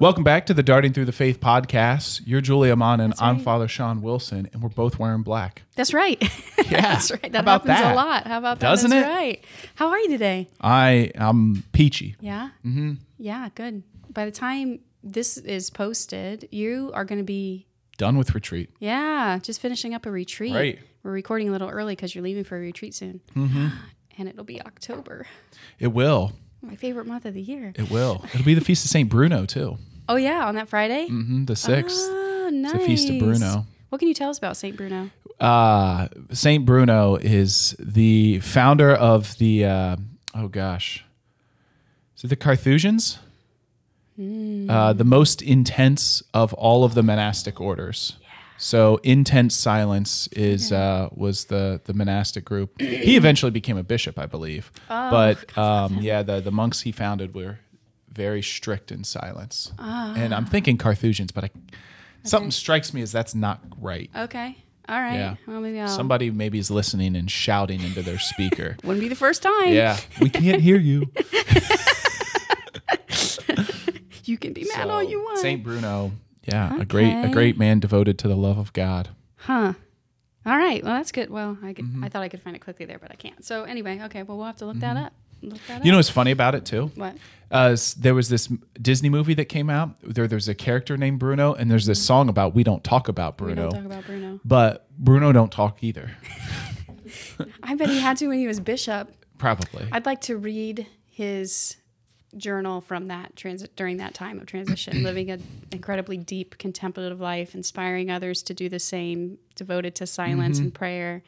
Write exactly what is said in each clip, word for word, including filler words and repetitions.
Welcome back to the Darting Through the Faith podcast. You're Julia Amon, and That's I'm right. Father Sean Wilson, and we're both wearing black. That's right. Yeah. That's right. That How about happens that? a lot. How about Doesn't that? Doesn't it? Right. How are you today? I am peachy. Yeah? Mm-hmm. Yeah, good. By the time this is posted, you are going to be... done with retreat. Yeah, just finishing up a retreat. Right. We're recording a little early because you're leaving for a retreat soon. Mm-hmm. And it'll be October. It will. My favorite month of the year. It will. It'll be the Feast of Saint Bruno, too. Oh, yeah, on that Friday? Mm-hmm, the sixth. Oh, nice. It's the Feast of Bruno. What can you tell us about Saint Bruno? Uh, Saint Bruno is the founder of the, uh, oh gosh, is it the Carthusians? Mm. Uh, the most intense of all of the monastic orders. Yeah. So intense silence is uh, was the, the monastic group. He eventually became a bishop, I believe. Oh, but um, yeah, the, the monks he founded were very strict in silence. Ah. And I'm thinking Carthusians, but I, okay. something strikes me as that's not right. Okay. All right. Yeah. Well, maybe I'll... Somebody maybe is listening and shouting into their speaker. Wouldn't be the first time. Yeah. We can't hear you. You can be mad so, all you want. Saint Bruno. Yeah, okay. a great a great man devoted to the love of God. Huh. All right. Well, that's good. Well, I, could, mm-hmm. I thought I could find it quickly there, but I can't. So anyway, okay, well, we'll have to look mm-hmm. that up. Look that you up. know what's funny about it, too? What? Uh, there was this Disney movie that came out. There, there's a character named Bruno, and there's this song about we don't talk about Bruno. We don't talk about Bruno. But Bruno don't talk either. I bet he had to when he was bishop. Probably. I'd like to read his... journal from that transit during that time of transition, living an incredibly deep contemplative life, inspiring others to do the same, devoted to silence mm-hmm. and prayer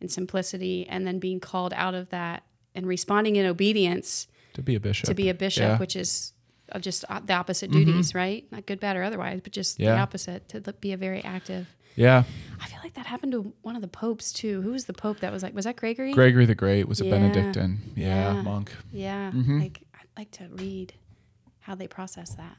and simplicity, and then being called out of that and responding in obedience to be a bishop. To be a bishop, yeah. which is of just the opposite mm-hmm. duties, right? Not good, bad, or otherwise, but just yeah. the opposite. To be a very active. Yeah, I feel like that happened to one of the popes too. Who was the pope that was like? Was that Gregory? Gregory the Great was a yeah. Benedictine, yeah, yeah, monk. Yeah, mm-hmm. like. like to read how they process that.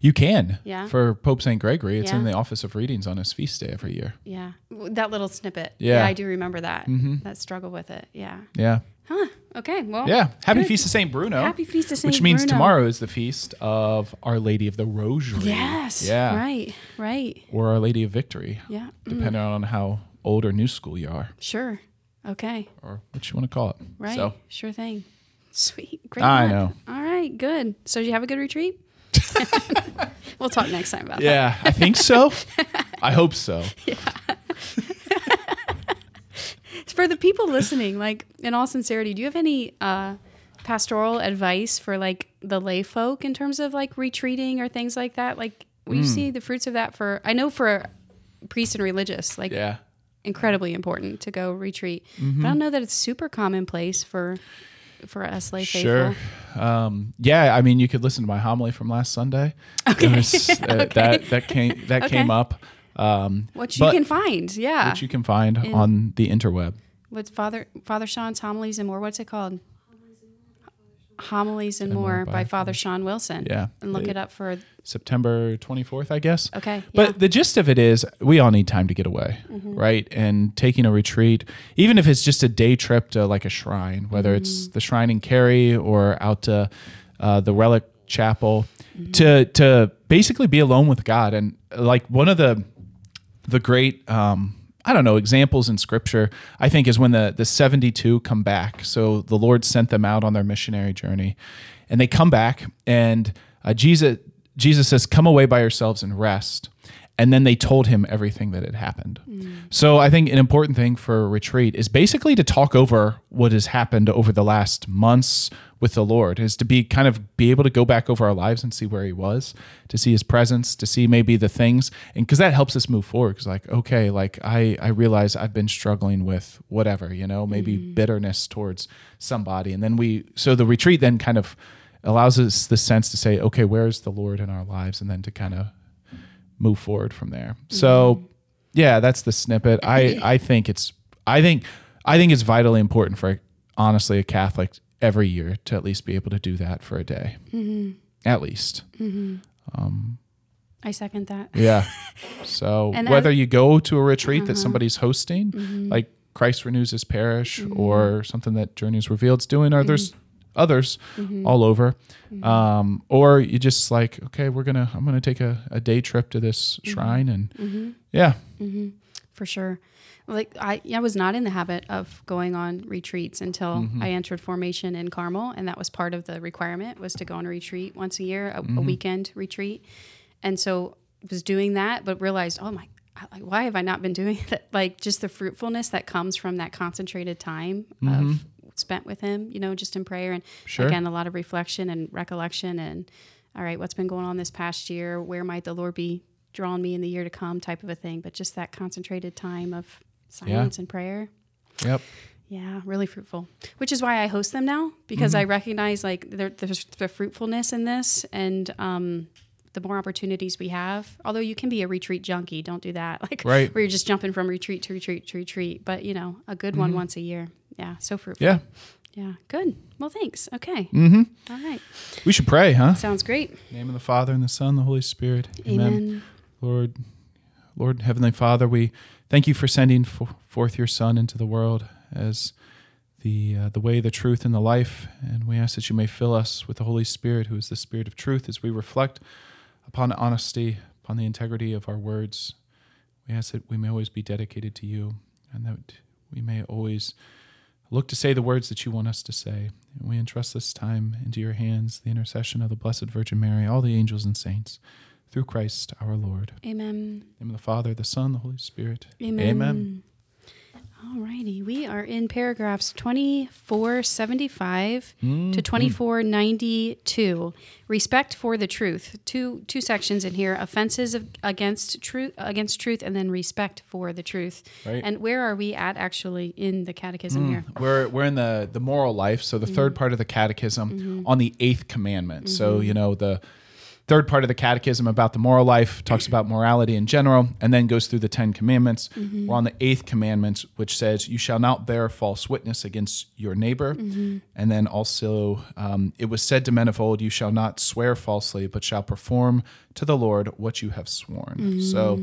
You can. Yeah. For Pope Saint Gregory, it's yeah. in the Office of Readings on his feast day every year. Yeah. That little snippet. Yeah. yeah I do remember that. Mm-hmm. That struggle with it. Yeah. Yeah. Huh. Okay. Well. Yeah. Happy good. Feast of Saint Bruno. Happy Feast of Saint Bruno. Which means Bruno. Tomorrow is the feast of Our Lady of the Rosary. Yes. Yeah. Right. Right. Or Our Lady of Victory. Yeah. Depending mm. on how old or new school you are. Sure. Okay. Or what you want to call it. Right. So. Sure thing. Sweet. Great. I month. know. All right. Good. So did you have a good retreat? We'll talk next time about yeah, that. Yeah. I think so. I hope so. Yeah. For the people listening, like in all sincerity, do you have any uh, pastoral advice for like the lay folk in terms of like retreating or things like that? Like we mm. see the fruits of that for, I know for priests and religious, like yeah. incredibly important to go retreat. Mm-hmm. But I don't know that it's super commonplace for... for us lay faithful. Sure. Um, yeah, I mean, you could listen to my homily from last Sunday. Okay. Was, uh, okay. That that came that okay. came up. Um, which you can find, yeah. Which you can find in, on the interweb. With Father Father Sean's homilies and more. What's it called? Homilies and, and more, more by, by Father Sean Wilson. Yeah. And look it, it up for September twenty-fourth, I guess. Okay. But yeah. the gist of it is we all need time to get away, mm-hmm. right? And taking a retreat, even if it's just a day trip to like a shrine, whether mm-hmm. it's the shrine in Cary or out to uh, the Relic Chapel, mm-hmm. to to basically be alone with God. And like one of the the great... Um, I don't know, examples in scripture, I think is when the, the seventy-two come back. So the Lord sent them out on their missionary journey and they come back and uh, Jesus Jesus says, come away by yourselves and rest. And then they told him everything that had happened. Mm. So I think an important thing for a retreat is basically to talk over what has happened over the last months with the Lord, is to be kind of be able to go back over our lives and see where he was, to see his presence, to see maybe the things. And because that helps us move forward. Because like, okay, like I, I realize I've been struggling with whatever, you know, maybe mm. bitterness towards somebody. And then we, so the retreat then kind of allows us the sense to say, okay, where is the Lord in our lives? And then to kind of move forward from there. So mm-hmm. yeah, that's the snippet. I, I think it's, I think, I think it's vitally important for honestly a Catholic every year to at least be able to do that for a day, mm-hmm. at least. Mm-hmm. Um, I second that. Yeah. So whether I've, you go to a retreat uh-huh. that somebody's hosting, mm-hmm. like Christ Renews His Parish mm-hmm. or something that Journeys Revealed's doing, or mm-hmm. there's others mm-hmm. all over. Mm-hmm. Um, or you just like, okay, we're going to, I'm going to take a, a day trip to this mm-hmm. shrine and mm-hmm. yeah. Mm-hmm. For sure. Like I, I was not in the habit of going on retreats until mm-hmm. I entered formation in Carmel. And that was part of the requirement, was to go on a retreat once a year, a, mm-hmm. a weekend retreat. And so I was doing that, but realized, oh my, why have I not been doing that? Like just the fruitfulness that comes from that concentrated time mm-hmm. of spent with him, you know, just in prayer. And sure. again, a lot of reflection and recollection and, all right, what's been going on this past year? Where might the Lord be drawing me in the year to come type of a thing? But just that concentrated time of silence yeah. and prayer. Yep. Yeah, really fruitful, which is why I host them now, because mm-hmm. I recognize like there, there's the fruitfulness in this, and um, the more opportunities we have. Although you can be a retreat junkie, don't do that, like right. where you're just jumping from retreat to retreat to retreat. But, you know, a good mm-hmm. one once a year. Yeah, so fruitful. Yeah. Yeah, good. Well, thanks. Okay. Mm-hmm. All right. We should pray, huh? Sounds great. In the name of the Father, and the Son, and the Holy Spirit. Amen. Amen. Lord, Lord, Heavenly Father, we thank you for sending for, forth your Son into the world as the uh, the way, the truth, and the life. And we ask that you may fill us with the Holy Spirit, who is the Spirit of truth, as we reflect upon honesty, upon the integrity of our words. We ask that we may always be dedicated to you, and that we may always look to say the words that you want us to say. And we entrust this time into your hands, the intercession of the Blessed Virgin Mary, all the angels and saints, through Christ our Lord. Amen. In the name of the Father, the Son, the Holy Spirit. Amen. Amen. All righty. We are in paragraphs twenty-four seventy-five mm-hmm. to twenty-four ninety-two. Respect for the truth. Two two sections in here, offenses of, against truth, against truth, and then respect for the truth. Right. And where are we at actually in the catechism mm. here? We're we're in the, the moral life, so the mm-hmm. third part of the catechism mm-hmm. on the eighth commandment. Mm-hmm. So, you know, the third part of the catechism about the moral life talks about morality in general, and then goes through the Ten Commandments. Mm-hmm. We're on the eighth commandment, which says, you shall not bear false witness against your neighbor. Mm-hmm. And then also, um, it was said to men of old, you shall not swear falsely, but shall perform to the Lord what you have sworn. Mm-hmm. So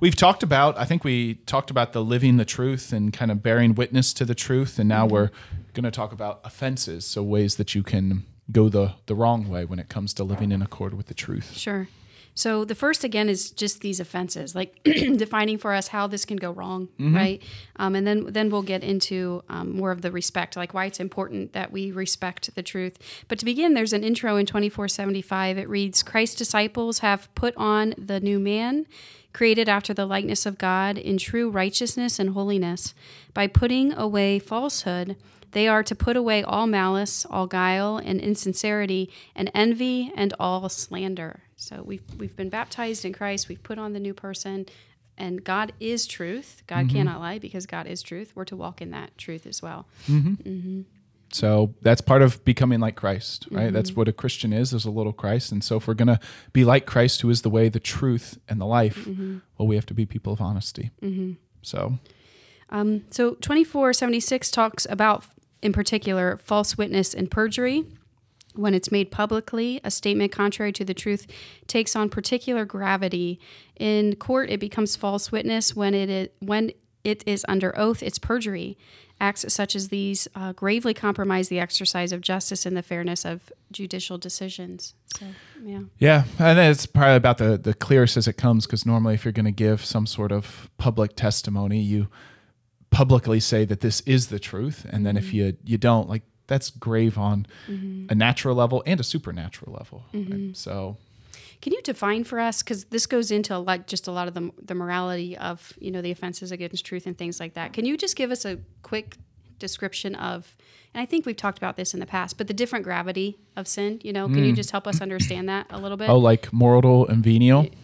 we've talked about, I think we talked about the living the truth and kind of bearing witness to the truth. And now mm-hmm. we're going to talk about offenses, so ways that you can go the, the wrong way when it comes to living in accord with the truth. Sure. So the first, again, is just these offenses, like defining for us how this can go wrong, mm-hmm. right? Um, and then then we'll get into um, more of the respect, like why it's important that we respect the truth. But to begin, there's an intro in twenty-four seventy-five. It reads, Christ's disciples have put on the new man, created after the likeness of God in true righteousness and holiness. By putting away falsehood, they are to put away all malice, all guile, and insincerity, and envy, and all slander. So we've we've been baptized in Christ. We've put on the new person, and God is truth. God mm-hmm. cannot lie because God is truth. We're to walk in that truth as well. Mm-hmm. Mm-hmm. So that's part of becoming like Christ, right? Mm-hmm. That's what a Christian is, is a little Christ. And so if we're going to be like Christ, who is the way, the truth, and the life, mm-hmm. well, we have to be people of honesty. Mm-hmm. So um, so twenty-four seventy-six talks about, in particular, false witness and perjury. When it's made publicly, a statement contrary to the truth takes on particular gravity. In court, it becomes false witness. When it is, when it is under oath, it's perjury. Acts such as these uh, gravely compromise the exercise of justice and the fairness of judicial decisions. So, yeah. Yeah, and it's probably about the, the clearest as it comes, because normally if you're going to give some sort of public testimony, you publicly say that this is the truth, and then mm-hmm. if you you don't, like, that's grave on mm-hmm. a natural level and a supernatural level. Mm-hmm. Right? So, can you define for us, because this goes into a lot, just a lot of the the morality of, you know, the offenses against truth and things like that. Can you just give us a quick description of, and I think we've talked about this in the past, but the different gravity of sin? You know, can mm. you just help us understand that a little bit? Oh, like mortal and venial. It,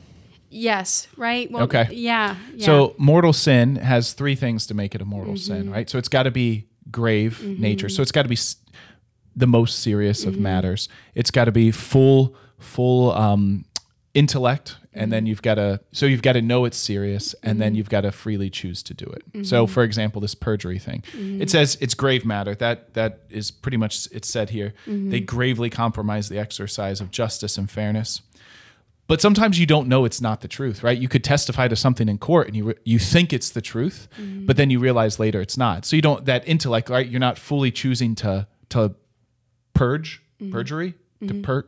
Yes, right? Well, okay. Yeah, yeah. So mortal sin has three things to make it a mortal mm-hmm. sin, right? So it's got to be grave mm-hmm. nature. So it's got to be the most serious mm-hmm. of matters. It's got to be full, full um, intellect. Mm-hmm. And then you've got to, so you've got to know it's serious. And mm-hmm. then you've got to freely choose to do it. Mm-hmm. So for example, this perjury thing, mm-hmm. it says it's grave matter. That That is pretty much, it's said here. Mm-hmm. They gravely compromise the exercise of justice and fairness. But sometimes you don't know it's not the truth, right? You could testify to something in court and you re- you think it's the truth, mm-hmm. but then you realize later it's not. So you don't, that intellect, right? You're not fully choosing to to purge, mm-hmm. perjury, mm-hmm. to per.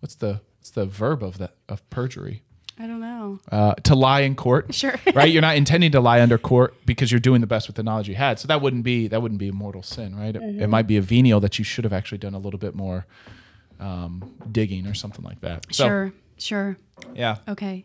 What's the what's the verb of that of perjury? I don't know. Uh, to lie in court, sure. Right? You're not intending to lie under court because you're doing the best with the knowledge you had. So that wouldn't be that wouldn't be a mortal sin, right? It, mm-hmm. it might be a venial that you should have actually done a little bit more um, digging or something like that. So, sure, sure. Yeah. Okay.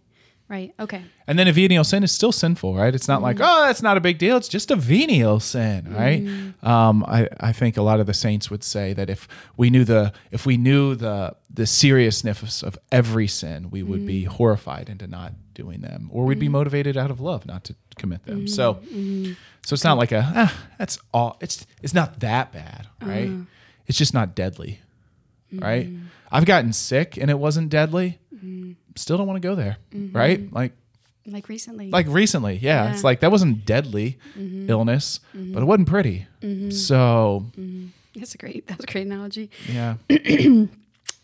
Right. Okay. And then a venial sin is still sinful, right? It's not mm-hmm. like, oh, that's not a big deal. It's just a venial sin, right? Mm-hmm. Um, I, I think a lot of the saints would say that if we knew the if we knew the the seriousness of every sin, we would mm-hmm. be horrified into not doing them, or we'd mm-hmm. be motivated out of love not to commit them. Mm-hmm. So, mm-hmm. so it's not like a ah, that's all. It's it's not that bad, right? Uh-huh. It's just not deadly, mm-hmm. right? I've gotten sick and it wasn't deadly. Mm-hmm. Still don't want to go there, mm-hmm. right? Like, like recently. Like recently, yeah. yeah. It's like that wasn't deadly mm-hmm. illness, mm-hmm. but it wasn't pretty. Mm-hmm. So mm-hmm. that's a great. That's a great analogy. Yeah.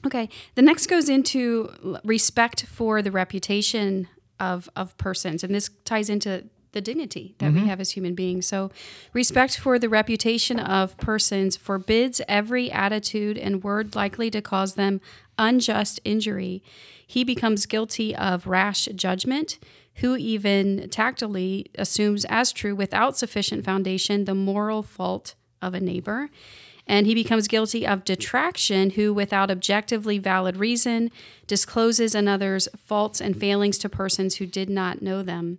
Okay. The next goes into respect for the reputation of of persons, and this ties into the dignity that mm-hmm. we have as human beings. So, respect for the reputation of persons forbids every attitude and word likely to cause them unjust injury. He becomes guilty of rash judgment, who even tacitly assumes as true without sufficient foundation the moral fault of a neighbor. And he becomes guilty of detraction, who without objectively valid reason discloses another's faults and failings to persons who did not know them.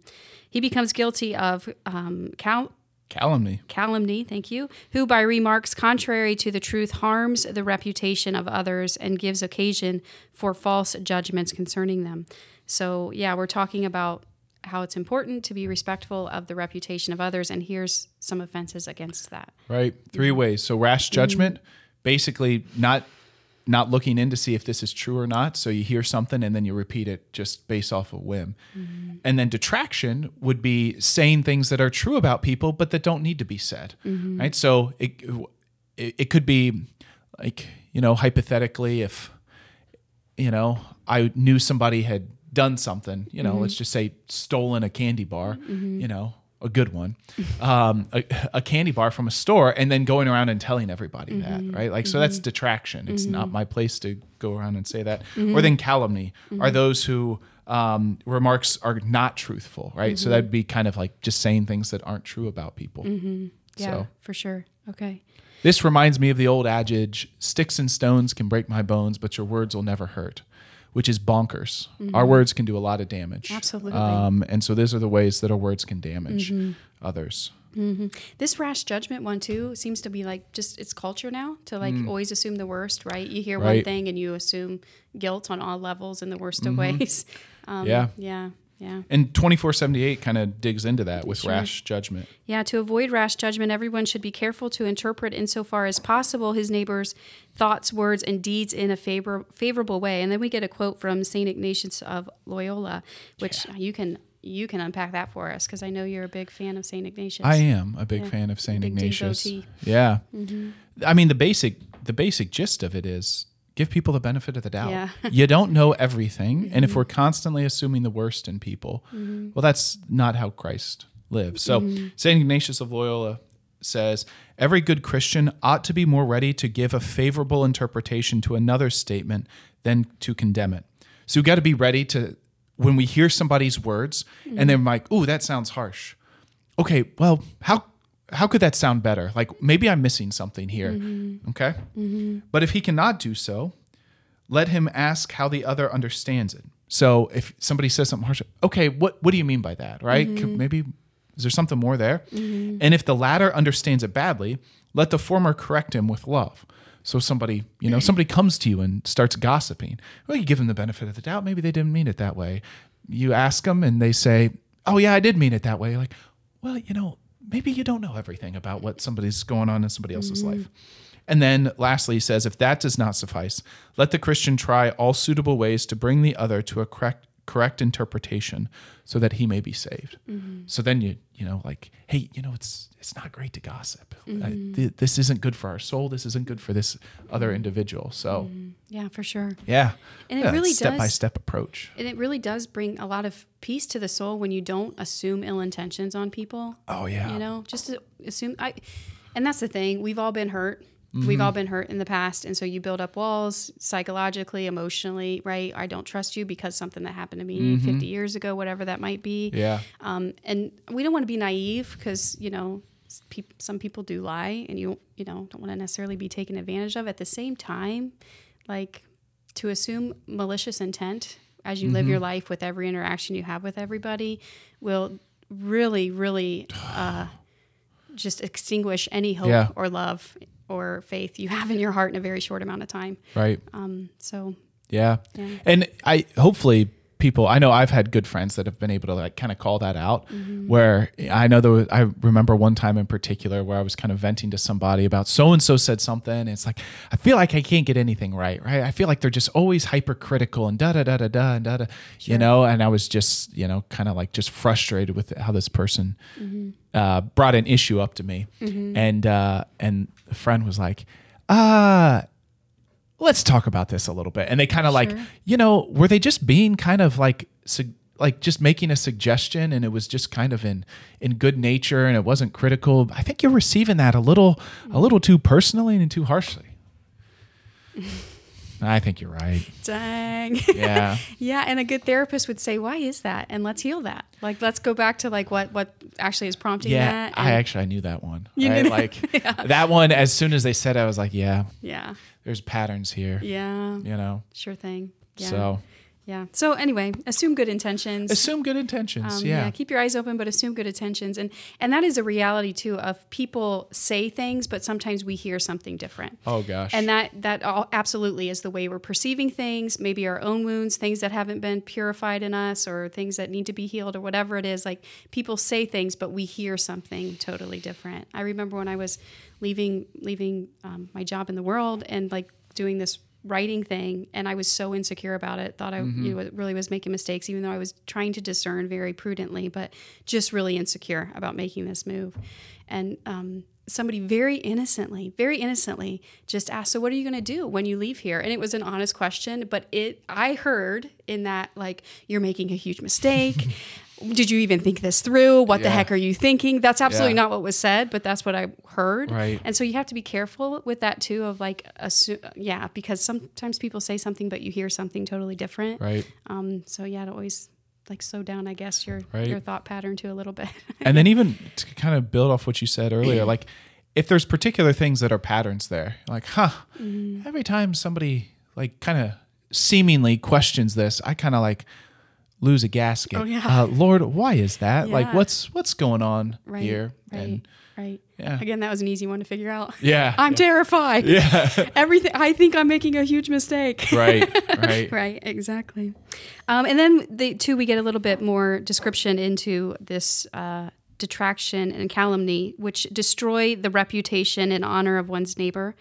He becomes guilty of um, cal- calumny. Calumny, thank you. Who by remarks contrary to the truth harms the reputation of others and gives occasion for false judgments concerning them. So yeah, we're talking about how it's important to be respectful of the reputation of others, and here's some offenses against that. Right, three yeah. ways. So rash judgment, mm-hmm. basically not not looking in to see if this is true or not. So you hear something and then you repeat it just based off a whim. Mm-hmm. And then detraction would be saying things that are true about people, but that don't need to be said, mm-hmm. right? So it, it it could be like, you know, hypothetically, if, you know, I knew somebody had done something, you know, mm-hmm. let's just say stolen a candy bar, mm-hmm. you know, a good one, um, a, a candy bar from a store, and then going around and telling everybody mm-hmm. that, right? Like, mm-hmm. so that's detraction. It's mm-hmm. not my place to go around and say that. Mm-hmm. Or then calumny mm-hmm. are those who um, remarks are not truthful, right? Mm-hmm. So that'd be kind of like just saying things that aren't true about people. Mm-hmm. Yeah, so. For sure. Okay. This reminds me of the old adage, sticks and stones can break my bones, but your words will never hurt. Which is bonkers. Mm-hmm. Our words can do a lot of damage. Absolutely. Um, and so those are the ways that our words can damage mm-hmm. others. Mm-hmm. This rash judgment one, too, seems to be like just it's culture now to like mm. always assume the worst, right? You hear right. one thing and you assume guilt on all levels in the worst mm-hmm. of ways. Um, yeah. Yeah. Yeah. And twenty-four seventy-eight kind of digs into that with sure. rash judgment. Yeah, to avoid rash judgment, everyone should be careful to interpret insofar as possible his neighbor's thoughts, words, and deeds in a favor- favorable way. And then we get a quote from Saint Ignatius of Loyola, which yeah. you can you can unpack that for us because I know you're a big fan of Saint Ignatius. I am a big yeah. fan of Saint Ignatius. Devotee. Yeah. Mm-hmm. I mean, the basic the basic gist of it is give people the benefit of the doubt. Yeah. You don't know everything. Mm-hmm. And if we're constantly assuming the worst in people, mm-hmm. well, that's not how Christ lives. So mm-hmm. Saint Ignatius of Loyola says, every good Christian ought to be more ready to give a favorable interpretation to another's statement than to condemn it. So you've got to be ready to, when we hear somebody's words mm-hmm. and they're like, ooh, that sounds harsh. Okay, well, how How could that sound better? Like, maybe I'm missing something here, mm-hmm. okay? Mm-hmm. But if he cannot do so, let him ask how the other understands it. So if somebody says something harsh, okay, what, what do you mean by that, right? Mm-hmm. Could, maybe, is there something more there? Mm-hmm. And if the latter understands it badly, let the former correct him with love. So somebody, you know, somebody comes to you and starts gossiping. Well, you give them the benefit of the doubt. Maybe they didn't mean it that way. You ask them and they say, oh, yeah, I did mean it that way. Like, well, you know, maybe you don't know everything about what somebody's going on in somebody else's mm-hmm. life. And then lastly, he says, if that does not suffice, let the Christian try all suitable ways to bring the other to a correct correct interpretation so that he may be saved. Mm-hmm. So then you, you know, like, hey, you know, it's it's not great to gossip. Mm-hmm. I, th- this isn't good for our soul. This isn't good for this other individual. So mm-hmm. yeah, for sure. Yeah. And it yeah, really step does step-by-step approach. And it really does bring a lot of peace to the soul when you don't assume ill intentions on people. Oh yeah. You know, just assume I and that's the thing. We've all been hurt. Mm-hmm. We've all been hurt in the past, and so you build up walls psychologically, emotionally, right? I don't trust you because something that happened to me mm-hmm. fifty years ago, whatever that might be. Yeah. Um, and we don't want to be naive because, you know, pe- some people do lie, and you, you know, don't want to necessarily be taken advantage of. At the same time, like, to assume malicious intent as you mm-hmm. live your life with every interaction you have with everybody will really, really uh, just extinguish any hope yeah. or love or faith you have in your heart in a very short amount of time. Right. Um, so. Yeah. yeah. And I, hopefully people, I know I've had good friends that have been able to like kind of call that out mm-hmm. where I know there was, I remember one time in particular where I was kind of venting to somebody about so-and-so said something. And it's like, I feel like I can't get anything right. Right. I feel like they're just always hypercritical and da, da, da, da, da, and da, da, sure. you know, and I was just, you know, kind of like just frustrated with how this person mm-hmm. uh, brought an issue up to me. Mm-hmm. And, uh, and, a friend was like, ah, uh, let's talk about this a little bit. And they kind of sure. like, you know, were they just being kind of like, su- like just making a suggestion, and it was just kind of in, in good nature, and it wasn't critical. I think you're receiving that a little, a little too personally and too harshly. I think you're right. Dang. Yeah. yeah. And a good therapist would say, why is that? And let's heal that. Like, let's go back to like what, what actually is prompting yeah, that. Yeah. I actually, I knew that one. You right? knew that? Like yeah. that one, as soon as they said, I was like, yeah, yeah, there's patterns here. Yeah. You know, sure thing. Yeah. So, yeah. So anyway, assume good intentions, assume good intentions. Um, yeah. yeah. Keep your eyes open, but assume good intentions. And, and that is a reality too of people say things, but sometimes we hear something different. Oh gosh. And that, that all absolutely is the way we're perceiving things, maybe our own wounds, things that haven't been purified in us or things that need to be healed or whatever it is. Like people say things, but we hear something totally different. I remember when I was leaving, leaving um, my job in the world and like doing this writing thing, and I was so insecure about it, thought I mm-hmm. you know, really was making mistakes, even though I was trying to discern very prudently, but just really insecure about making this move. And um, somebody very innocently, very innocently just asked, so what are you going to do when you leave here? And it was an honest question, but it I heard in that, like, you're making a huge mistake. Did you even think this through? What yeah. the heck are you thinking? That's absolutely yeah. not what was said, but that's what I heard. Right. And so you have to be careful with that too of like, assume, yeah, because sometimes people say something, but you hear something totally different. Right. Um, so yeah, to always like slow down, I guess, your, right. your thought pattern too a little bit. And then even to kind of build off what you said earlier, like if there's particular things that are patterns there, like, huh, mm. every time somebody like kind of seemingly questions this, I kind of like, lose a gasket. Oh, yeah. uh, Lord, why is that? Yeah. Like, what's what's going on right, here? Right, and, right. Yeah. Again, that was an easy one to figure out. Yeah. I'm yeah. terrified. Yeah. Everything. I think I'm making a huge mistake. Right, right. right, exactly. Um, and then, the, too, we get a little bit more description into this uh, detraction and calumny, which destroy the reputation and honor of one's neighbor.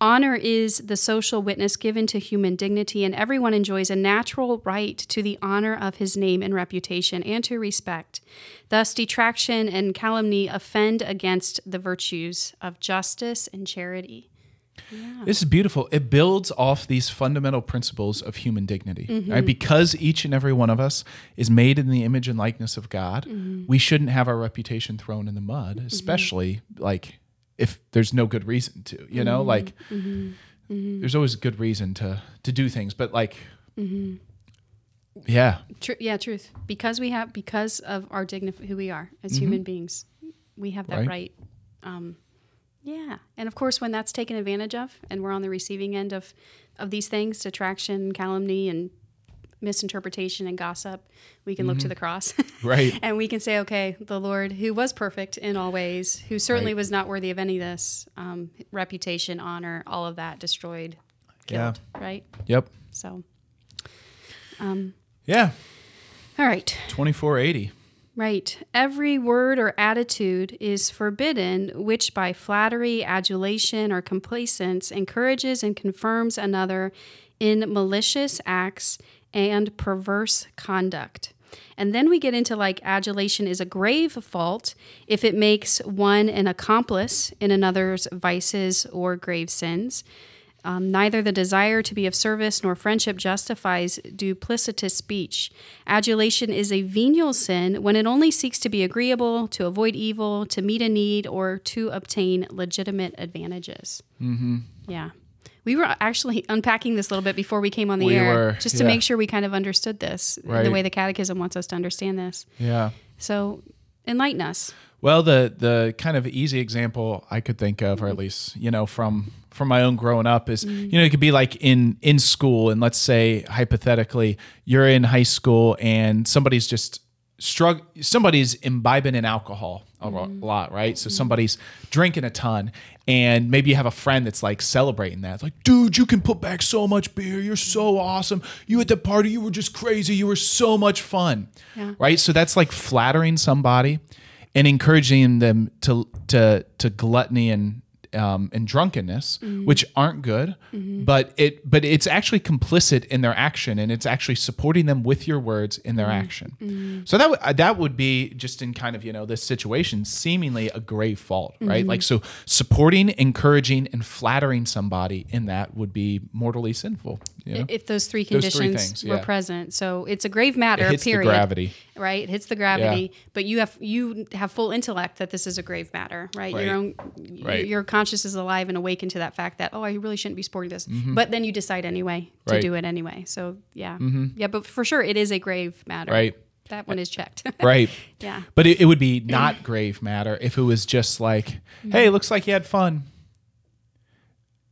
Honor is the social witness given to human dignity, and everyone enjoys a natural right to the honor of his name and reputation and to respect. Thus, detraction and calumny offend against the virtues of justice and charity. Yeah. This is beautiful. It builds off these fundamental principles of human dignity. Mm-hmm. Right? Because each and every one of us is made in the image and likeness of God, mm-hmm. we shouldn't have our reputation thrown in the mud, especially mm-hmm. like... if there's no good reason to, you know, mm-hmm, like mm-hmm, mm-hmm. there's always a good reason to, to do things, but like, mm-hmm. yeah. Tr- yeah. Truth. Because we have, because of our dignity, who we are as mm-hmm. human beings, we have that right. right. Um, yeah. And of course, when that's taken advantage of and we're on the receiving end of, of these things, detraction, calumny, and misinterpretation and gossip, we can mm-hmm. look to the cross. Right. And we can say, okay, the Lord, who was perfect in all ways, who certainly right. was not worthy of any of this, um, reputation, honor, all of that destroyed, killed, yeah. right? Yep. So, um, yeah. All right. twenty-four eighty. Right. Every word or attitude is forbidden, which by flattery, adulation, or complacence encourages and confirms another in malicious acts and perverse conduct. And then we get into like adulation is a grave fault if it makes one an accomplice in another's vices or grave sins. Um, neither the desire to be of service nor friendship justifies duplicitous speech. Adulation is a venial sin when it only seeks to be agreeable, to avoid evil, to meet a need, or to obtain legitimate advantages. Mm-hmm. Yeah. We were actually unpacking this a little bit before we came on the we air, were, just to yeah. make sure we kind of understood this, right. the way the Catechism wants us to understand this. Yeah. So enlighten us. Well, the the kind of easy example I could think of, mm-hmm. or at least, you know, from from my own growing up is, mm-hmm. you know, it could be like in, in school, and let's say, hypothetically, you're in high school and somebody's just strugg- somebody's imbibing in alcohol a mm-hmm. lot, right? So mm-hmm. somebody's drinking a ton, and maybe you have a friend that's like celebrating that. It's like, dude, you can put back so much beer. You're so awesome. You at the party, you were just crazy. You were so much fun, yeah. right? So that's like flattering somebody and encouraging them to to to gluttony and um, and drunkenness, mm-hmm. which aren't good, mm-hmm. but it but it's actually complicit in their action, and it's actually supporting them with your words in their mm-hmm. action. Mm-hmm. So that w- that would be just in kind of, you know, this situation, seemingly a grave fault, right? Mm-hmm. Like, so supporting, encouraging, and flattering somebody in that would be mortally sinful. You know? If those three conditions those three things, yeah. were present. So it's a grave matter, it hits period. The gravity. Right? It hits the gravity, yeah. but you have you have full intellect that this is a grave matter, right? right. Your own, right. your conscience is alive and awakened to that fact that, oh, I really shouldn't be sporting this. Mm-hmm. But then you decide anyway to right. do it anyway. So yeah. Mm-hmm. Yeah, but for sure it is a grave matter. Right. That one is checked. Right. Yeah. But it, it would be not grave matter if it was just like, mm-hmm. hey, looks like you had fun.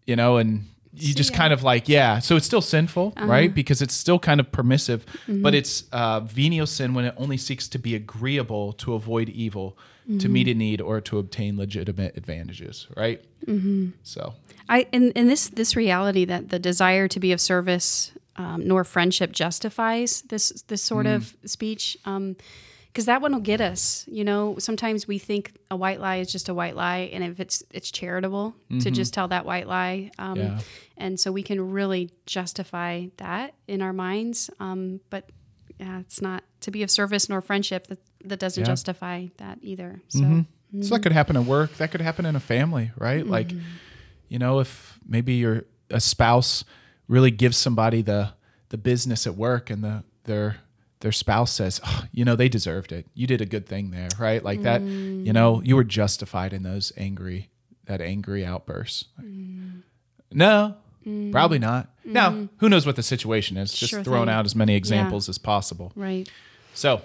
You know, and you so, just yeah. kind of like, yeah. So it's still sinful, uh-huh. right? Because it's still kind of permissive, mm-hmm. but it's uh, venial sin when it only seeks to be agreeable, to avoid evil, mm-hmm. to meet a need, or to obtain legitimate advantages, right? Mm-hmm. So I and, and this this reality that the desire to be of service um, nor friendship justifies this this sort mm. of speech. Um, Because that one will get us, you know. Sometimes we think a white lie is just a white lie, and if it's it's charitable mm-hmm. to just tell that white lie, um, yeah. and so we can really justify that in our minds. Um, but yeah, it's not to be of service nor friendship that that doesn't yeah. justify that either. So, mm-hmm. Mm-hmm. so that could happen at work. That could happen in a family, right? Mm-hmm. Like, you know, if maybe your a spouse really gives somebody the the business at work, and the their their spouse says, oh, you know, they deserved it. You did a good thing there, right? Like mm. that, you know, you were justified in those angry, that angry outburst. Like, mm. No, mm. probably not. Mm. Now, who knows what the situation is? Just sure throwing thing. out as many examples yeah. as possible. Right. So,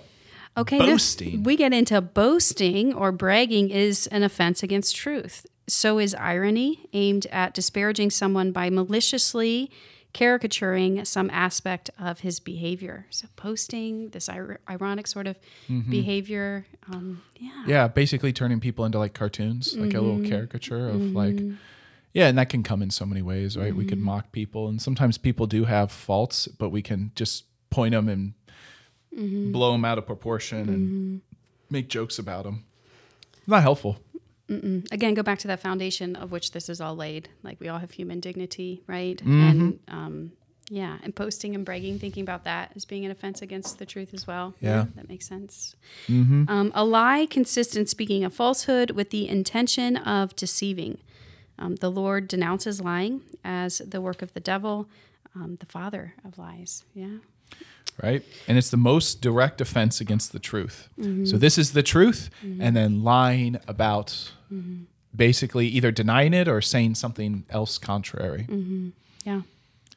okay, boasting. We get into boasting or bragging is an offense against truth. So is irony, aimed at disparaging someone by maliciously caricaturing some aspect of his behavior. So posting, this ir- ironic sort of mm-hmm. behavior. Um, yeah. Yeah, basically turning people into like cartoons, mm-hmm. like a little caricature of mm-hmm. like, yeah, and that can come in so many ways, right? Mm-hmm. We could mock people, and sometimes people do have faults, but we can just point them and mm-hmm. blow them out of proportion mm-hmm. and make jokes about them. Not helpful. Mm-mm. Again, go back to that foundation of which this is all laid. Like, we all have human dignity, right? Mm-hmm. And um, yeah, and posting and bragging, thinking about that as being an offense against the truth as well. Yeah, yeah, that makes sense. Mm-hmm. Um, a lie consists in speaking a falsehood with the intention of deceiving. Um, the Lord denounces lying as the work of the devil, um, the father of lies. Yeah. Right? And it's the most direct offense against the truth. Mm-hmm. So this is the truth, mm-hmm. and then lying about mm-hmm. basically either denying it or saying something else contrary. Mm-hmm. Yeah,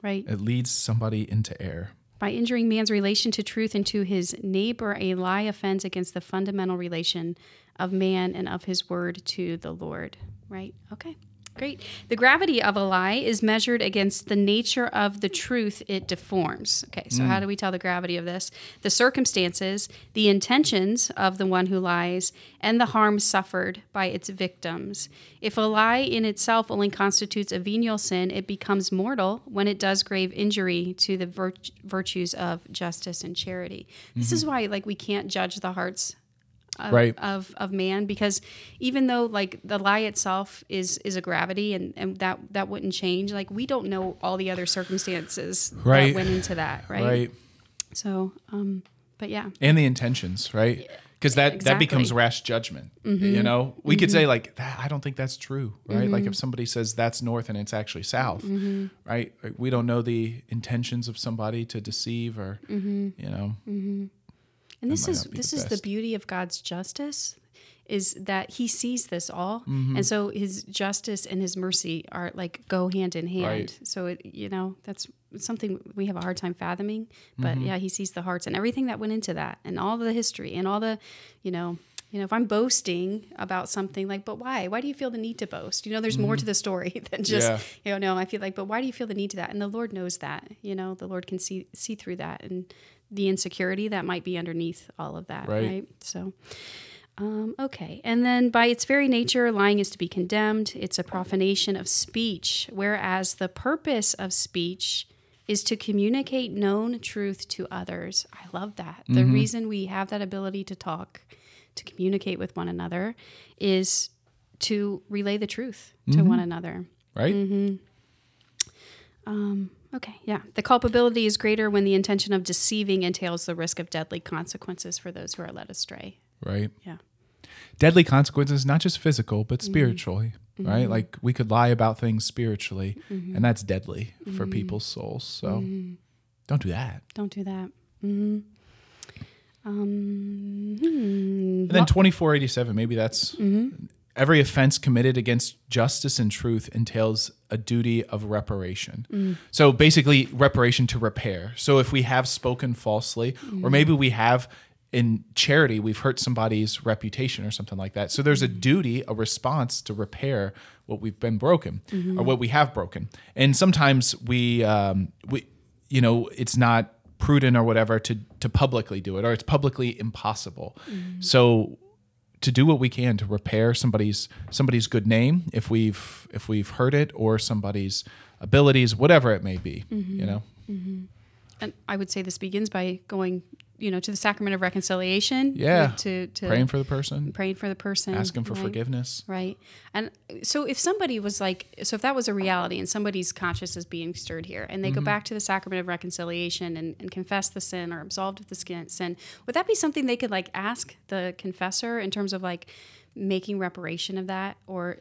right. It leads somebody into error. By injuring man's relation to truth and to his neighbor, a lie offends against the fundamental relation of man and of his word to the Lord. Right? Okay. Great. The gravity of a lie is measured against the nature of the truth it deforms. Okay, so mm. how do we tell the gravity of this? The circumstances, the intentions of the one who lies, and the harm suffered by its victims. If a lie in itself only constitutes a venial sin, it becomes mortal when it does grave injury to the virt- virtues of justice and charity. Mm-hmm. This is why, like, we can't judge the hearts Of, right. of of man, because even though, like, the lie itself is is a gravity, and, and that that wouldn't change, like, we don't know all the other circumstances right. that went into that, right? Right. So, um, but yeah. And the intentions, right? Because that, exactly. that becomes rash judgment, mm-hmm. you know? We mm-hmm. could say, like, that, I don't think that's true, right? Mm-hmm. Like, if somebody says that's north and it's actually south, mm-hmm. right? Like, we don't know the intentions of somebody to deceive or, mm-hmm. you know. Mm-hmm. And this is this the is the beauty of God's justice, is that he sees this all. Mm-hmm. And so his justice and his mercy are, like, go hand in hand. Right. So, it, you know, that's something we have a hard time fathoming. But, mm-hmm. yeah, he sees the hearts and everything that went into that and all the history and all the, you know, you know, if I'm boasting about something, like, but why? Why do you feel the need to boast? You know, there's mm-hmm. more to the story than just, yeah. you know, no, I feel like, but why do you feel the need to that? And the Lord knows that, you know, the Lord can see see through that and the insecurity that might be underneath all of that, right? right? So... Um, okay. And then by its very nature, lying is to be condemned. It's a profanation of speech, whereas the purpose of speech is to communicate known truth to others. I love that. Mm-hmm. The reason we have that ability to talk, to communicate with one another, is to relay the truth mm-hmm. to one another. Right? Mm-hmm. Um, okay. Yeah. The culpability is greater when the intention of deceiving entails the risk of deadly consequences for those who are led astray. Right? Yeah. Deadly consequences, not just physical, but mm-hmm. spiritually, mm-hmm. right? Like, we could lie about things spiritually, mm-hmm. and that's deadly mm-hmm. for people's souls. So mm-hmm. don't do that. Don't do that. Mm-hmm. Um, hmm. And then twenty-four eighty-seven, maybe that's... Mm-hmm. Every offense committed against justice and truth entails a duty of reparation. Mm. So basically, reparation to repair. So if we have spoken falsely, mm. or maybe we have... in charity, we've hurt somebody's reputation or something like that. So there's a duty, a response to repair what we've been broken mm-hmm. or what we have broken. And sometimes we, um, we, you know, it's not prudent or whatever to to publicly do it, or it's publicly impossible. Mm-hmm. So to do what we can to repair somebody's somebody's good name, if we've if we've hurt it, or somebody's abilities, whatever it may be, mm-hmm. you know. Mm-hmm. And I would say this begins by going, you know, to the sacrament of reconciliation. Yeah. To, to praying for the person. Praying for the person. Asking for right? forgiveness. Right. And so if somebody was like, so if that was a reality and somebody's conscience is being stirred here and they mm-hmm. go back to the sacrament of reconciliation and, and confess the sin or absolved of the sin, would that be something they could like ask the confessor in terms of like making reparation of that or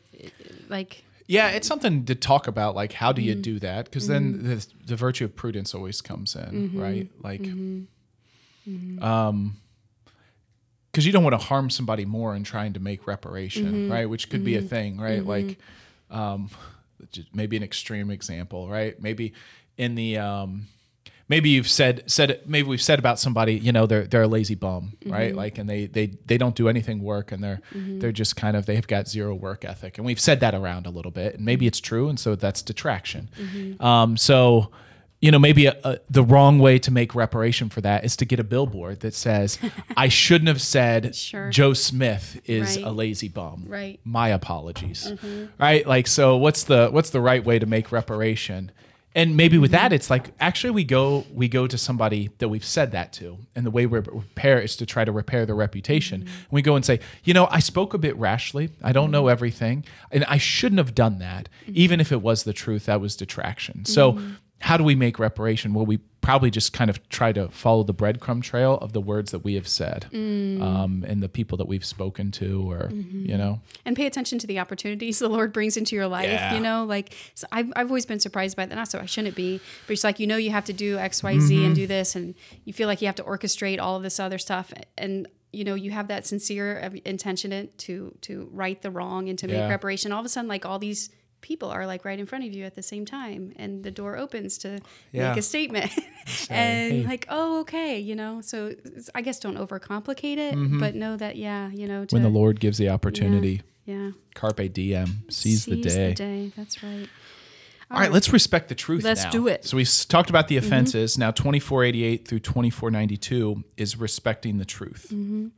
like... Yeah, it's something to talk about, like, how do you mm-hmm. do that? Because mm-hmm. then the, the virtue of prudence always comes in, mm-hmm. right? Like, mm-hmm. um, because you don't want to harm somebody more in trying to make reparation, mm-hmm. right? Which could mm-hmm. be a thing, right? Mm-hmm. Like, um, maybe an extreme example, right? Maybe in the... Um, Maybe you've said said maybe we've said about somebody, you know, they're they're a lazy bum, mm-hmm. right? Like, and they they they don't do anything work, and they're mm-hmm. they're just kind of they've got zero work ethic, and we've said that around a little bit, and maybe it's true, and so that's detraction. Mm-hmm. Um, so, you know, maybe a, a, the wrong way to make reparation for that is to get a billboard that says, "I shouldn't have said sure. Joe Smith is right. a lazy bum." Right. My apologies. Mm-hmm. Right. Like, so what's the what's the right way to make reparation? And maybe with that, it's like, actually, we go we go to somebody that we've said that to. And the way we repair is to try to repair their reputation. Mm-hmm. And we go and say, you know, I spoke a bit rashly. I don't mm-hmm. know everything. And I shouldn't have done that. Mm-hmm. Even if it was the truth, that was detraction. Mm-hmm. So how do we make reparation? Well, we probably just kind of try to follow the breadcrumb trail of the words that we have said mm. um, and the people that we've spoken to or, mm-hmm. you know. And pay attention to the opportunities the Lord brings into your life, yeah. you know. Like, so I've, I've always been surprised by that. Not so I shouldn't be, but it's like, you know, you have to do X, Y, Z mm-hmm. and do this. And you feel like you have to orchestrate all of this other stuff. And, you know, you have that sincere intention to, to right the wrong and to yeah. make reparation. All of a sudden, like all these people are like right in front of you at the same time and the door opens to yeah. make a statement so, and hey. Like, oh, okay. You know, so I guess don't overcomplicate it, mm-hmm. but know that, yeah, you know, to, when the Lord gives the opportunity, yeah, yeah. carpe diem, seize, seize the day. The day. That's right. All, All right, right. Let's respect the truth. Let's now. do it. So we talked about the offenses. Mm-hmm. Now twenty-four eighty-eight through twenty-four ninety-two is respecting the truth. Mm-hmm.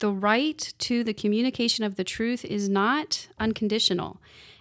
The right to the communication of the truth is not unconditional.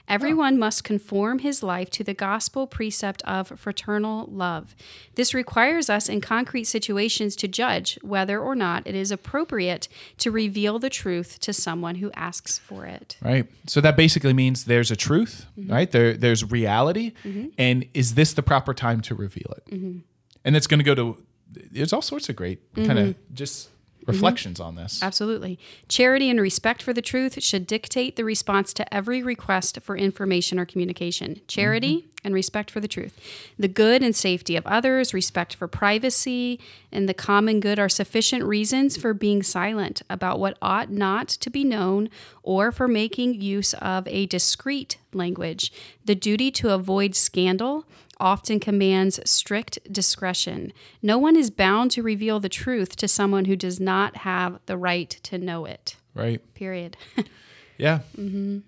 Everyone must conform his life to the gospel precept of fraternal love. This requires us in concrete situations to judge whether or not it is appropriate to reveal the truth to someone who asks for it. Right. So that basically means there's a truth, mm-hmm. right? There, there's reality. Mm-hmm. And is this the proper time to reveal it? Mm-hmm. And it's going to go to, there's all sorts of great mm-hmm. kind of just reflections mm-hmm. on this. Absolutely. Charity and respect for the truth should dictate the response to every request for information or communication. Charity mm-hmm. and respect for the truth. The good and safety of others, respect for privacy, and the common good are sufficient reasons for being silent about what ought not to be known or for making use of a discreet language. The duty to avoid scandal often commands strict discretion. No one is bound to reveal the truth to someone who does not have the right to know it. Right. Period. Yeah. Mm-hmm.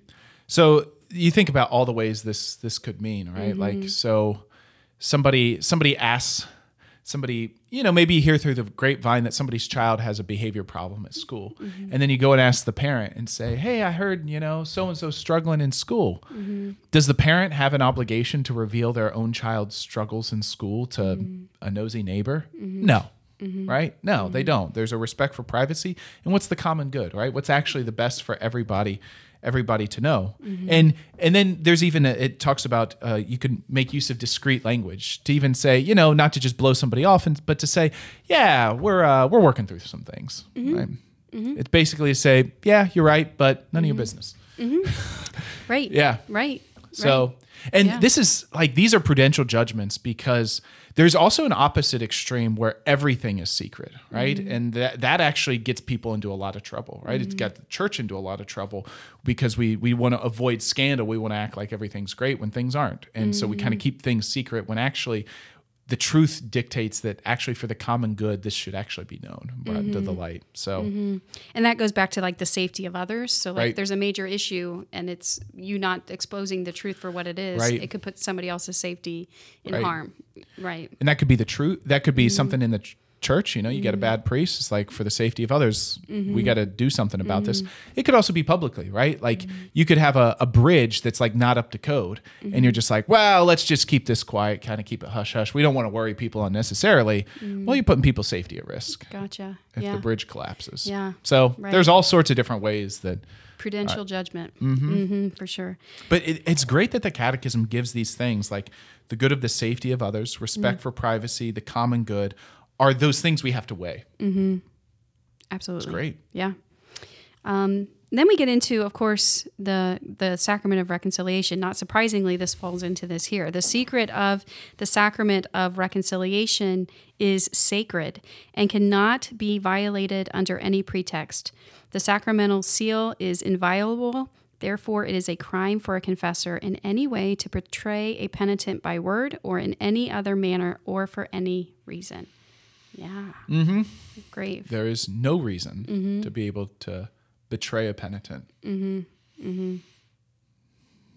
So you think about all the ways this this could mean, right? Mm-hmm. Like, so somebody somebody asks, somebody, you know, maybe you hear through the grapevine that somebody's child has a behavior problem at school. Mm-hmm. And then you go and ask the parent and say, hey, I heard, you know, so-and-so struggling in school. Mm-hmm. Does the parent have an obligation to reveal their own child's struggles in school to mm-hmm. a nosy neighbor? Mm-hmm. No, mm-hmm. right? No, mm-hmm. they don't. There's a respect for privacy. And what's the common good, right? What's actually the best for everybody everybody to know. Mm-hmm. And and then there's even, a, it talks about uh, you can make use of discreet language to even say, you know, not to just blow somebody off, and, but to say, yeah, we're uh, we're working through some things. Mm-hmm. Right? Mm-hmm. It's basically to say, yeah, you're right, but none mm-hmm. of your business. Mm-hmm. Right. Yeah. Right. So, and yeah. this is like, these are prudential judgments because there's also an opposite extreme where everything is secret, right? Mm-hmm. And that that actually gets people into a lot of trouble, right? Mm-hmm. It's got the church into a lot of trouble because we we want to avoid scandal. We want to act like everything's great when things aren't. And mm-hmm. so we kind of keep things secret when actually the truth dictates that actually for the common good, this should actually be known, brought mm-hmm. to the light. So, mm-hmm. and that goes back to like the safety of others. So like right. there's a major issue and it's you not exposing the truth for what it is. Right. It could put somebody else's safety in right. harm. Right. And that could be the truth. That could be mm-hmm. something in the tr- church, you know, you mm-hmm. get a bad priest. It's like for the safety of others, mm-hmm. we got to do something about mm-hmm. this. It could also be publicly, right? Like mm-hmm. you could have a, a bridge that's like not up to code mm-hmm. and you're just like, well, let's just keep this quiet, kind of keep it hush hush. We don't want to worry people unnecessarily. Mm-hmm. Well, you're putting people's safety at risk. Gotcha. If yeah. the bridge collapses. Yeah. So right. there's all sorts of different ways that prudential uh, judgment. Mm-hmm. Mm-hmm, for sure. But it, it's great that the Catechism gives these things like the good of the safety of others, respect mm-hmm. for privacy, the common good, are those things we have to weigh. Mm-hmm. Absolutely. That's great. Yeah. Um, then we get into, of course, the the sacrament of reconciliation. Not surprisingly, this falls into this here. The secret of the sacrament of reconciliation is sacred and cannot be violated under any pretext. The sacramental seal is inviolable. Therefore, it is a crime for a confessor in any way to betray a penitent by word or in any other manner or for any reason. Yeah. Mm-hmm. Great. There is no reason mm-hmm. to be able to betray a penitent. Mm-hmm. Mm-hmm.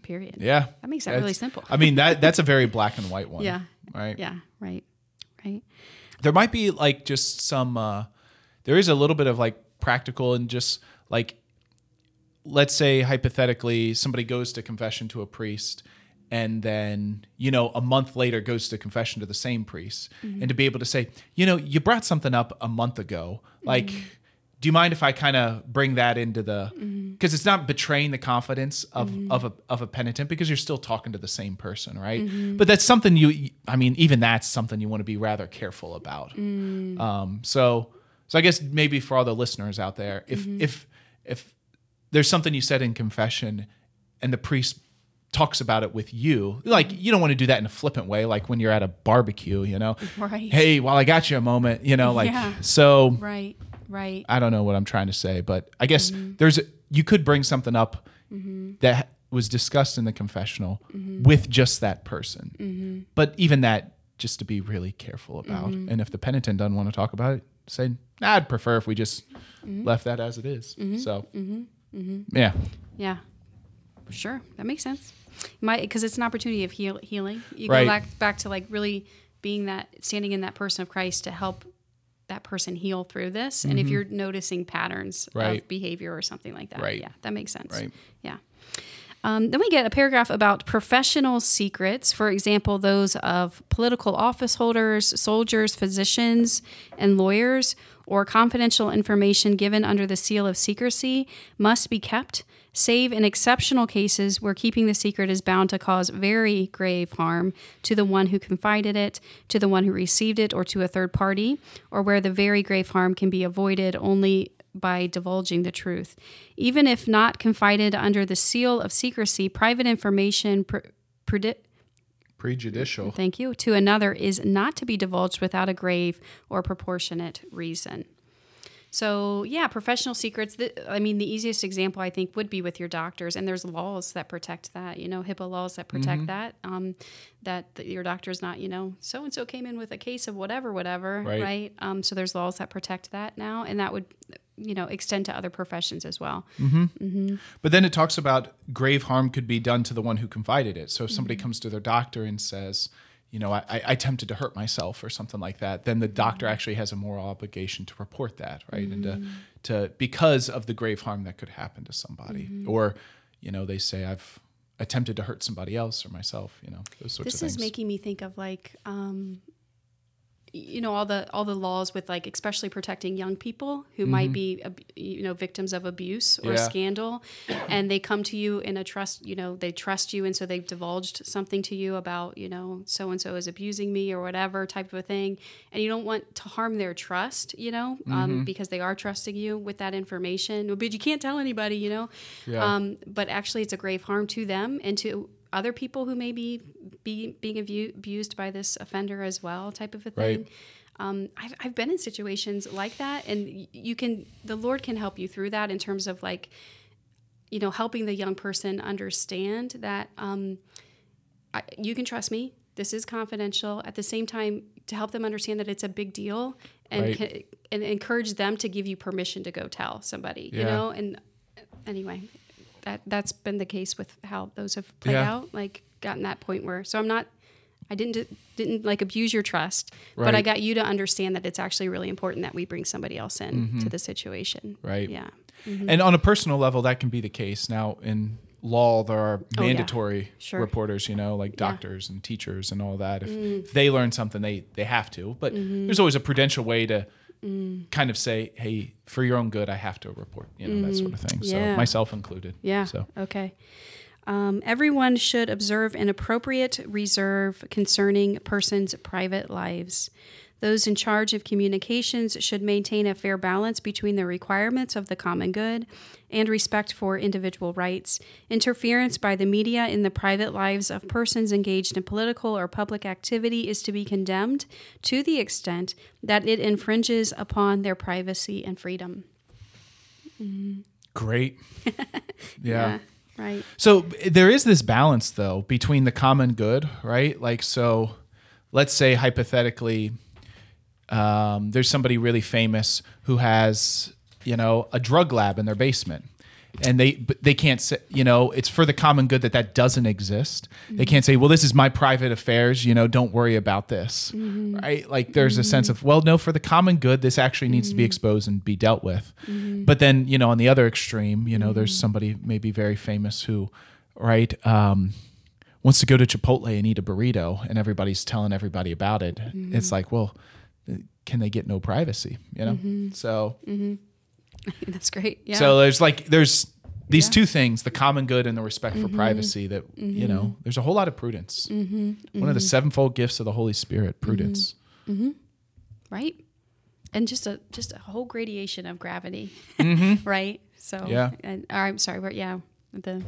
Period. Yeah. That makes that that's, really simple. I mean, that that's a very black and white one. Yeah. Right? Yeah. Right. Right. There might be like just some, uh, there is a little bit of like practical and just like, let's say hypothetically, somebody goes to confession to a priest and then, you know, a month later goes to confession to the same priest. Mm-hmm. And to be able to say, you know, you brought something up a month ago. Like, mm-hmm. do you mind if I kind of bring that into the... Because mm-hmm. it's not betraying the confidence of, mm-hmm. of, a, of a penitent because you're still talking to the same person, right? Mm-hmm. But that's something you... I mean, even that's something you want to be rather careful about. Mm-hmm. Um, so so I guess maybe for all the listeners out there, if mm-hmm. if if there's something you said in confession and the priest talks about it with you, like you don't want to do that in a flippant way, like when you're at a barbecue, you know, right. hey, while well, I got you a moment, you know, like, yeah. so right, right. I don't know what I'm trying to say, but I guess mm-hmm. there's, a, you could bring something up mm-hmm. that was discussed in the confessional mm-hmm. with just that person. Mm-hmm. But even that, just to be really careful about. Mm-hmm. And if the penitent doesn't want to talk about it, say, nah, I'd prefer if we just mm-hmm. left that as it is. Mm-hmm. So mm-hmm. Mm-hmm. yeah. Yeah, sure. That makes sense. Because it's an opportunity of heal, healing. You go right. back, back to like really being that, standing in that person of Christ to help that person heal through this. Mm-hmm. And if you're noticing patterns right. of behavior or something like that, right. yeah, that makes sense. Right. Yeah. Um, then we get a paragraph about professional secrets, for example, those of political office holders, soldiers, physicians, and lawyers, or confidential information given under the seal of secrecy must be kept. save in exceptional cases where keeping the secret is bound to cause very grave harm to the one who confided it, to the one who received it, or to a third party, or where the very grave harm can be avoided only by divulging the truth. Even if not confided under the seal of secrecy, private information pre- predi- prejudicial thank you, to another is not to be divulged without a grave or proportionate reason. So, yeah, professional secrets. Th- I mean, the easiest example, I think, would be with your doctors. And there's laws that protect that, you know, HIPAA laws that protect mm-hmm. that, um, that th- your doctor's not, you know, so-and-so came in with a case of whatever, whatever, right? right? Um, so there's laws that protect that now. And that would, you know, extend to other professions as well. Mm-hmm. Mm-hmm. But then it talks about grave harm could be done to the one who confided it. So if somebody mm-hmm. comes to their doctor and says, you know, I, I attempted to hurt myself or something like that, then the doctor actually has a moral obligation to report that, right? Mm-hmm. And to, to, because of the grave harm that could happen to somebody. Mm-hmm. Or, you know, they say, I've attempted to hurt somebody else or myself, you know, those sorts this of things. This is making me think of like, um, you know, all the all the laws with like, especially protecting young people who mm-hmm. might be, you know, victims of abuse or yeah. scandal, and they come to you in a trust, you know, they trust you, and so they've divulged something to you about, you know, so-and-so is abusing me or whatever type of a thing, and you don't want to harm their trust, you know, mm-hmm. um, because they are trusting you with that information, but you can't tell anybody, you know, yeah. um, but actually it's a grave harm to them and to other people who may be, be being abused by this offender as well, type of a thing. Right. Um, I've, I've been in situations like that, and you can, the Lord can help you through that in terms of like, you know, helping the young person understand that um, I, you can trust me. This is confidential. At the same time, to help them understand that it's a big deal and right. can, and encourage them to give you permission to go tell somebody, yeah. you know, and anyway. That that's been the case with how those have played yeah. out, like gotten that point where, so I'm not, I didn't, didn't like abuse your trust, right. but I got you to understand that it's actually really important that we bring somebody else in mm-hmm. to the situation. Right. Yeah. Mm-hmm. And on a personal level, that can be the case. Now in law, there are mandatory oh, yeah. sure. reporters, you know, like doctors yeah. and teachers and all that. If, mm. if they learn something, they, they have to, but mm-hmm. there's always a prudential way to Mm. kind of say, hey, for your own good, I have to report, you know, mm. that sort of thing. Yeah. So myself included. Yeah. So. Okay. Um, everyone should observe an appropriate reserve concerning persons' private lives. Those in charge of communications should maintain a fair balance between the requirements of the common good and respect for individual rights. Interference by the media in the private lives of persons engaged in political or public activity is to be condemned to the extent that it infringes upon their privacy and freedom. Mm-hmm. Great. yeah. yeah. Right. So there is this balance, though, between the common good, right? Like, so let's say hypothetically, Um, there's somebody really famous who has, you know, a drug lab in their basement, and they but they can't say, you know, it's for the common good that that doesn't exist. Mm-hmm. They can't say, well, this is my private affairs, you know, don't worry about this, mm-hmm. right? Like there's mm-hmm. a sense of, well, no, for the common good, this actually needs mm-hmm. to be exposed and be dealt with. Mm-hmm. But then, you know, on the other extreme, you know, mm-hmm. there's somebody maybe very famous who, right, um, wants to go to Chipotle and eat a burrito, and everybody's telling everybody about it. Mm-hmm. It's like, well, can they get no privacy, you know? Mm-hmm. So mm-hmm. that's great. Yeah. So there's like, there's these yeah. two things, the common good and the respect mm-hmm. for privacy that, mm-hmm. you know, there's a whole lot of prudence. Mm-hmm. Mm-hmm. One of the sevenfold gifts of the Holy Spirit, prudence. Mm-hmm. Mm-hmm. Right. And just a, just a whole gradation of gravity. Mm-hmm. right. So, yeah. and or I'm sorry, but yeah, the,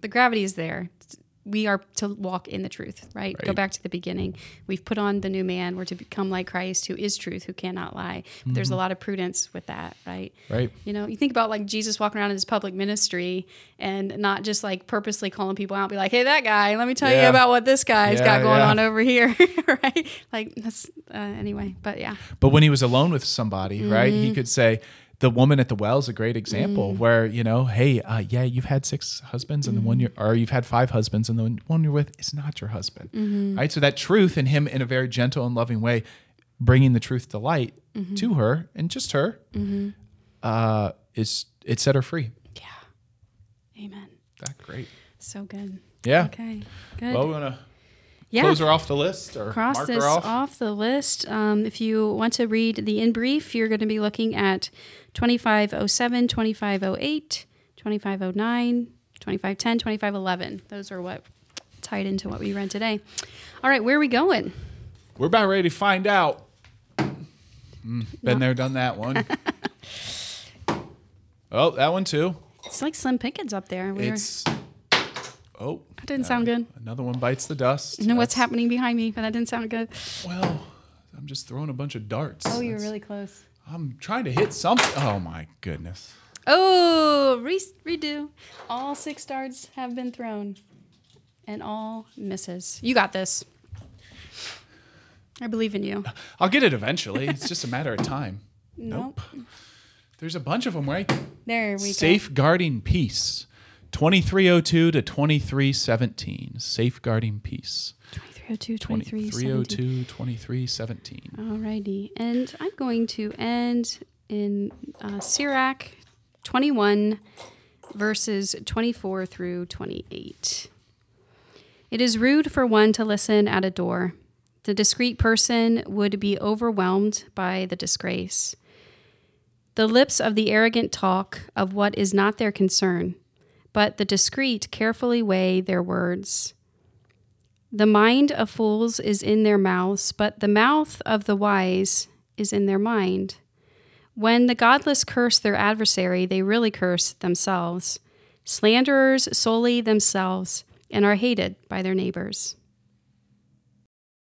the gravity is there. It's, we are to walk in the truth, right? right? Go back to the beginning. We've put on the new man. We're to become like Christ, who is truth, who cannot lie. But mm-hmm. there's a lot of prudence with that, right? Right. You know, you think about like Jesus walking around in his public ministry and not just like purposely calling people out, be like, hey, that guy, let me tell yeah. you about what this guy's yeah, got going yeah. on over here, right? Like that's, uh, anyway, but yeah. But when he was alone with somebody, mm-hmm. right, he could say, the woman at the well is a great example mm. where, you know, hey, uh, yeah, you've had six husbands and mm. the one you're, or you've had five husbands and the one you're with is not your husband. Mm-hmm. Right. So that truth in him in a very gentle and loving way, bringing the truth to light mm-hmm. to her and just her, mm-hmm. uh, is it set her free. Yeah. Amen. That's great. So good. Yeah. Okay. Good. Well, we're going to. Yeah. Close her off the list or Cross mark this her off. off the list. Um, if you want to read the in brief, you're going to be looking at twenty-five oh seven, twenty-five oh eight, twenty-five oh nine, twenty-five ten, twenty-five eleven. Those are what tied into what we read today. All right, where are we going? We're about ready to find out. Mm, been no. there, done that one. Oh, that one too. It's like Slim Pickens up there. We it's... Were... Oh. That didn't uh, sound good. Another one bites the dust. I know what's happening behind me, but that didn't sound good. Well, I'm just throwing a bunch of darts. Oh, you're really close. I'm trying to hit something. Oh, my goodness. Oh, re- redo. All six darts have been thrown, and all misses. You got this. I believe in you. I'll get it eventually. It's just a matter of time. Nope. nope. There's a bunch of them, right? There we go. Safeguarding peace. twenty-three oh two to twenty-three seventeen. Safeguarding peace. twenty-three oh two, twenty-three seventeen. twenty-three oh two, twenty-three seventeen. All righty. And I'm going to end in uh, Sirach twenty-one, verses twenty-four through twenty-eight. It is rude for one to listen at a door. The discreet person would be overwhelmed by the disgrace. The lips of the arrogant talk of what is not their concern, but the discreet carefully weigh their words. The mind of fools is in their mouths, but the mouth of the wise is in their mind. When the godless curse their adversary, they really curse themselves. Slanderers sully themselves and are hated by their neighbors.